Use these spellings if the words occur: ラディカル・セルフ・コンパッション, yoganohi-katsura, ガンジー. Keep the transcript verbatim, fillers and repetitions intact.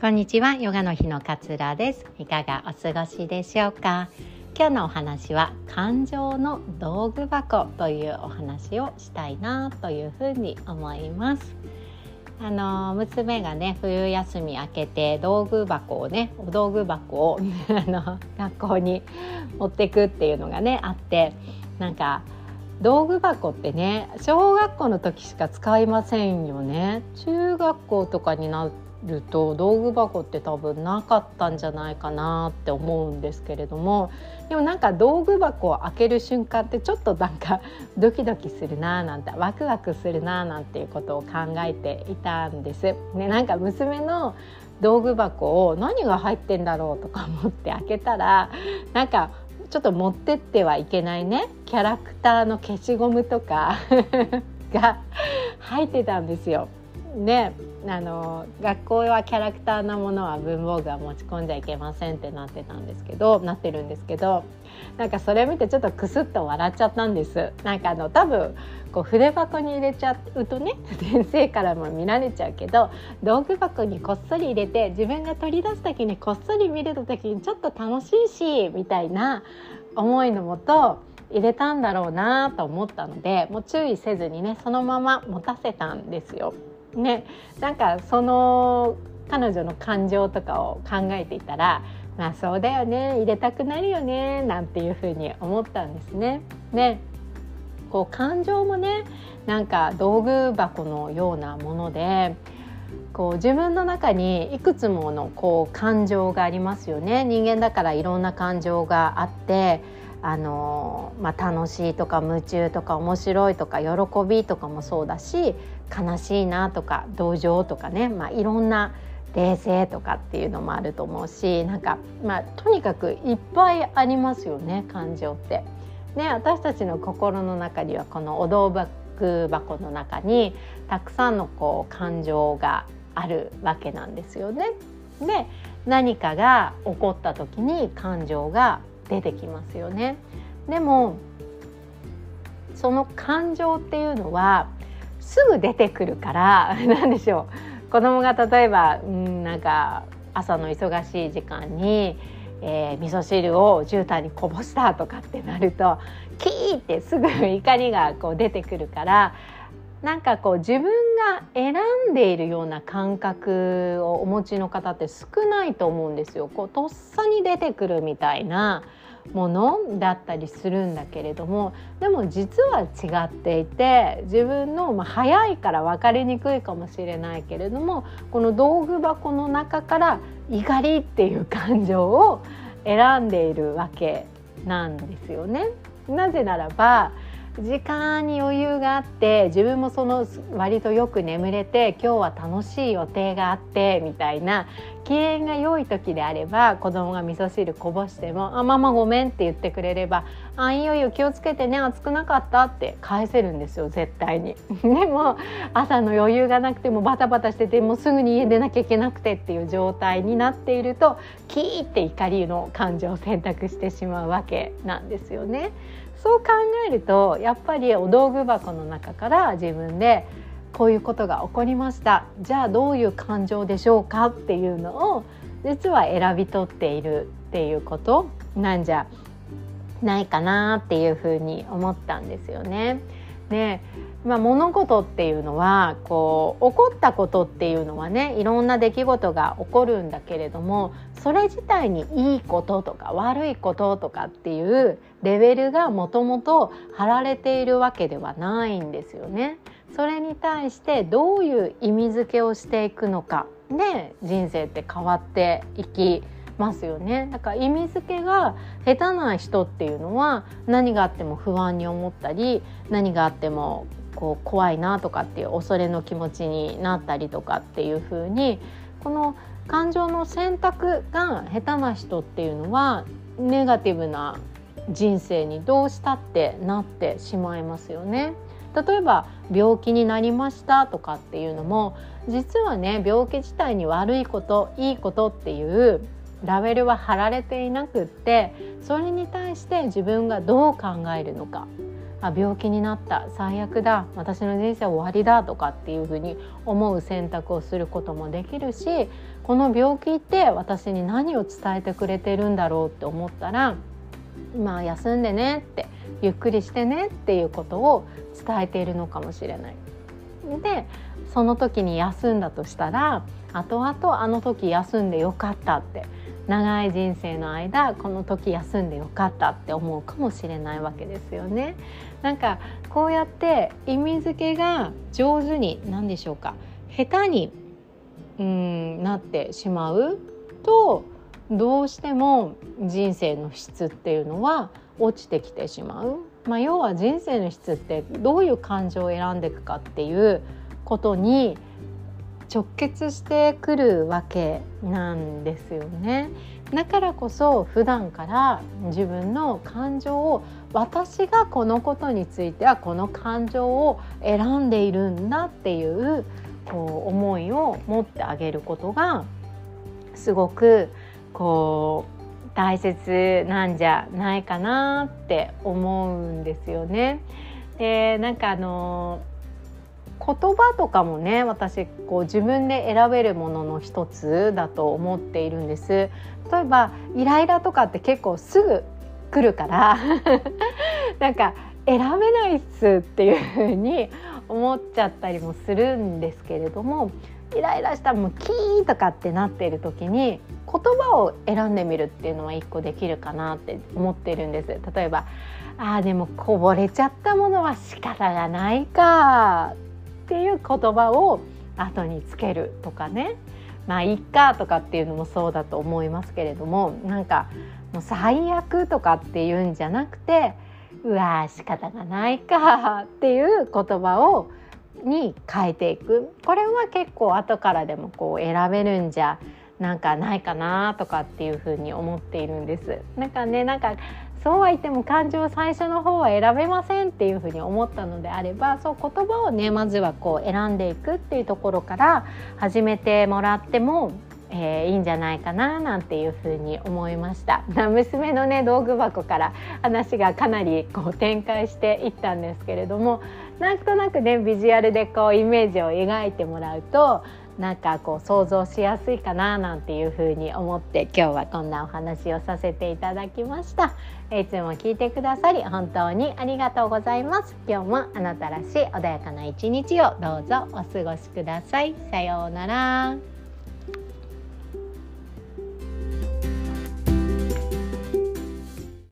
こんにちは、ヨガの日のかつらです。いかがお過ごしでしょうか。今日のお話は感情の道具箱というお話をしたいなというふうに思います。あの娘がね、冬休み明けて道具箱をね、お道具箱をあの学校に持ってくっていうのがねあって、なんか道具箱ってね、小学校の時しか使いませんよね。中学校とかになると道具箱って多分なかったんじゃないかなって思うんですけれども、でもなんか道具箱を開ける瞬間ってちょっとなんかドキドキするな、なんてワクワクするななんていうことを考えていたんです、ね、なんか娘の道具箱を何が入ってんだろうとか思って開けたら、なんかちょっと持ってってはいけないね、キャラクターの消しゴムとかが入ってたんですよ。ね、あの学校はキャラクターのものは文房具は持ち込んじゃいけませんってなってたんですけど、なってるんですけど、なんかそれ見てちょっとクスッと笑っちゃったんです。なんかあの多分こう筆箱に入れちゃうとね、先生からも見られちゃうけど、道具箱にこっそり入れて自分が取り出す時にこっそり見れた時にちょっと楽しいしみたいな思いのもと入れたんだろうなと思ったので、もう注意せずにね、そのまま持たせたんですよ。ね、なんかその彼女の感情とかを考えていたら、まあそうだよね、入れたくなるよねなんていうふうに思ったんですね。ね、こう感情もね、なんか道具箱のようなもので、こう自分の中にいくつものこう感情がありますよね。人間だからいろんな感情があって、あの、まあ、楽しいとか夢中とか面白いとか喜びとかもそうだし、悲しいなとか同情とかね、まあ、いろんな冷静とかっていうのもあると思うし、なんか、まあ、とにかくいっぱいありますよね、感情って、ね、私たちの心の中にはこのお道具箱の中にたくさんのこう感情があるわけなんですよね。で、何かが起こった時に感情が出てきますよね。でもその感情っていうのはすぐ出てくるから、何でしょう、子供が例えば、うん、なんか朝の忙しい時間に、えー、味噌汁を絨毯にこぼしたとかってなるとキーってすぐ怒りがこう出てくるから、なんかこう自分が選んでいるような感覚をお持ちの方って少ないと思うんですよ。こうとっさに出てくるみたいなものだったりするんだけれども、でも実は違っていて、自分の、まあ、早いから分かりにくいかもしれないけれども、この道具箱の中から怒りっていう感情を選んでいるわけなんですよね。なぜならば時間に余裕があって、自分もその割とよく眠れて、今日は楽しい予定があってみたいな機嫌が良い時であれば、子供が味噌汁こぼしても、あ、ママごめんって言ってくれれば、あ、いいよいいよ気をつけてね、熱くなかったって返せるんですよ、絶対に。でも朝の余裕がなくてもバタバタしてて、もうすぐに家出なきゃいけなくてっていう状態になっていると、キーって怒りの感情を選択してしまうわけなんですよね。そう考えるとやっぱりお道具箱の中から自分でこういうことが起こりました、じゃあどういう感情でしょうかっていうのを実は選び取っているっていうことなんじゃないかなっていうふうに思ったんですよね。で、まあ、物事っていうのはこう起こったことっていうのはね、いろんな出来事が起こるんだけれども、それ自体にいいこととか悪いこととかっていうレベルがもともと貼られているわけではないんですよね。それに対してどういう意味付けをしていくのかで人生って変わっていきますよね。だから意味付けが下手な人っていうのは、何があっても不安に思ったり、何があってもこう怖いなとかっていう恐れの気持ちになったりとかっていう風に、この感情の選択が下手な人っていうのはネガティブな人生にどうしたってなってしまいますよね。例えば病気になりましたとかっていうのも、実はね、病気自体に悪いこといいことっていうラベルは貼られていなくって、それに対して自分がどう考えるのか、あ、病気になった、最悪だ、私の人生終わりだとかっていうふうに思う選択をすることもできるし、この病気って私に何を伝えてくれてるんだろうって思ったら、まあ休んでねって、ゆっくりしてねっていうことを伝えているのかもしれない。で、その時に休んだとしたら、後々あの時休んでよかったって、長い人生の間この時休んでよかったって思うかもしれないわけですよね。なんかこうやって意味付けが上手に、何でしょうか、下手にうーんなってしまうと、どうしても人生の質っていうのは落ちてきてしまう。まあ、要は人生の質ってどういう感情を選んでいくかっていうことに直結してくるわけなんですよね。だからこそ普段から自分の感情を、私がこのことについてはこの感情を選んでいるんだっていうこう思いを持ってあげることがすごくこう大切なんじゃないかなって思うんですよね。で、なんかあの言葉とかもね、私こう自分で選べるものの一つだと思っているんです。例えばイライラとかって結構すぐ来るからなんか選べないっすっていうふうに思っちゃったりもするんですけれども、イライラしたらもうキーとかってなっている時に言葉を選んでみるっていうのは一個できるかなって思ってるんです。例えば、あーでもこぼれちゃったものは仕方がないかっていう言葉を後につけるとかね、まあいっかとかっていうのもそうだと思いますけれども、なんかもう最悪とかっていうんじゃなくて、うわー仕方がないかっていう言葉をに変えていく。これは結構後からでもこう選べるんじゃなんかないかなとかっていうふうに思っているんです。なんかね、なんかそうは言っても感情を最初の方は選べませんっていうふうに思ったのであれば、そう言葉をね、まずはこう選んでいくっていうところから始めてもらっても、えー、いいんじゃないかななんていうふうに思いました。娘のね、道具箱から話がかなりこう展開していったんですけれども、なんとなくね、ビジュアルでこうイメージを描いてもらうと、なんかこう想像しやすいかななんていうふうに思って、今日はこんなお話をさせていただきました。いつも聞いてくださり本当にありがとうございます。今日もあなたらしい穏やかな一日をどうぞお過ごしください。さようなら。